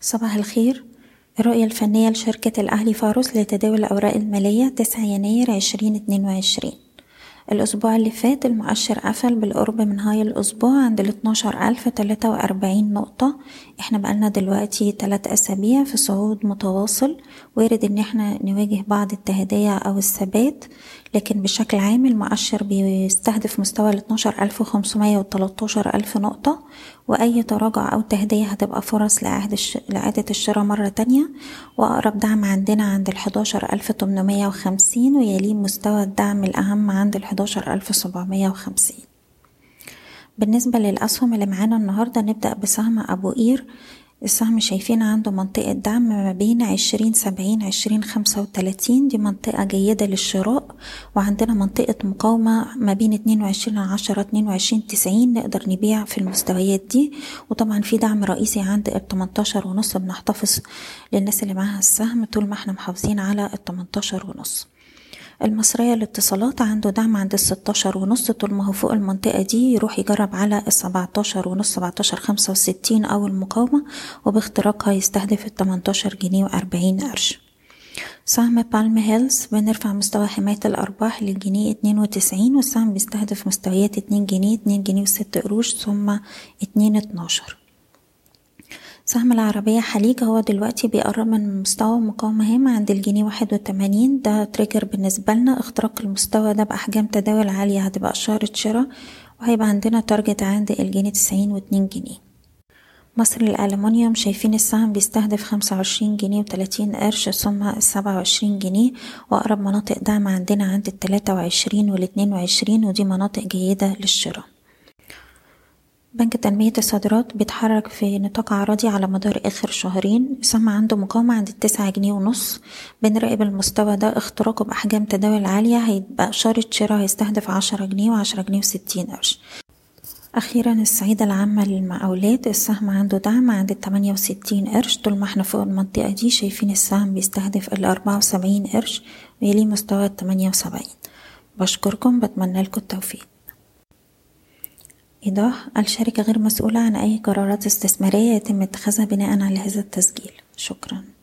صباح الخير. الرؤية الفنية لشركة الأهلي فاروس لتداول الأوراق المالية 9 يناير 2022. الأسبوع اللي فات المؤشر قفل بالقرب من هاي الأسبوع عند 12,043 نقطة. احنا بقالنا دلوقتي 3 أسابيع في صعود متواصل، وارد ان احنا نواجه بعض التهدئة او الثبات، لكن بشكل عام المؤشر بيستهدف مستوى 12,500 و 13,000 نقطة، واي تراجع او تهدئة هتبقى فرص لإعادة الشراء مرة تانية. واقرب دعم عندنا عند 11,850، ويليه مستوى الدعم الاهم عند 11,750. بالنسبة للأسهم اللي معانا النهاردة، نبدأ بسهم أبو إير. السهم شايفين عنده منطقة دعم ما بين 20 70 20 35، دي منطقة جيدة للشراء، وعندنا منطقة مقاومة ما بين 22 10 22 90، نقدر نبيع في المستويات دي. وطبعا في دعم رئيسي عند 18.5، بنحتفظ للناس اللي معاها السهم طول ما احنا محافظين على 18.5. المصرية الاتصالات عنده دعم عند 16.5، طول ما هو فوق المنطقة دي يروح يجرب على 17.5 17.65 أو المقاومة، وباختراقها يستهدف 18 جنيه و40 قرش. سهم بالم مهيلز بنرفع مستوى حماية الأرباح للجنيه 92، والسهم بيستهدف مستويات 2 جنيه 2 جنيه و6 قروش، ثم 2.12. سهم العربيه حليجة هو دلوقتي بيقرب من مستوى مقاومه هام عند الجنيه 81، ده تريجر بالنسبه لنا. اختراق المستوى ده باحجام تداول عاليه هتبقى اشاره شراء، وهيبقى عندنا تارجت عند الجنيه 90 و2 جنيه. مصر الالومنيوم شايفين السهم بيستهدف 25 جنيه و30 قرش، ثم 27 جنيه، واقرب مناطق دعم عندنا عند 23 و22، ودي مناطق جيده للشراء. بنك تنمية الصادرات بيتحرك في نطاق عرضي على مدار آخر شهرين. سهم عنده مقاومة عند 9 جنيه ونص، بنراقب المستوى ده، اختراقه بأحجام تداول عالية هيبقى إشارة شراء، هيستهدف 10 جنيه و10 جنيه و60 قرش. أخيرا السعيدة العامة للمقاولات، السهم عنده دعم عند 68 قرش، طول ما احنا فوق المنطقة دي شايفين السهم بيستهدف 74 قرش، ويليه مستوى 78. بشكركم، بتمنى لكم التوفيق. إيضاح: الشركة غير مسؤولة عن أي قرارات استثمارية يتم اتخاذها بناء على هذا التسجيل. شكرا.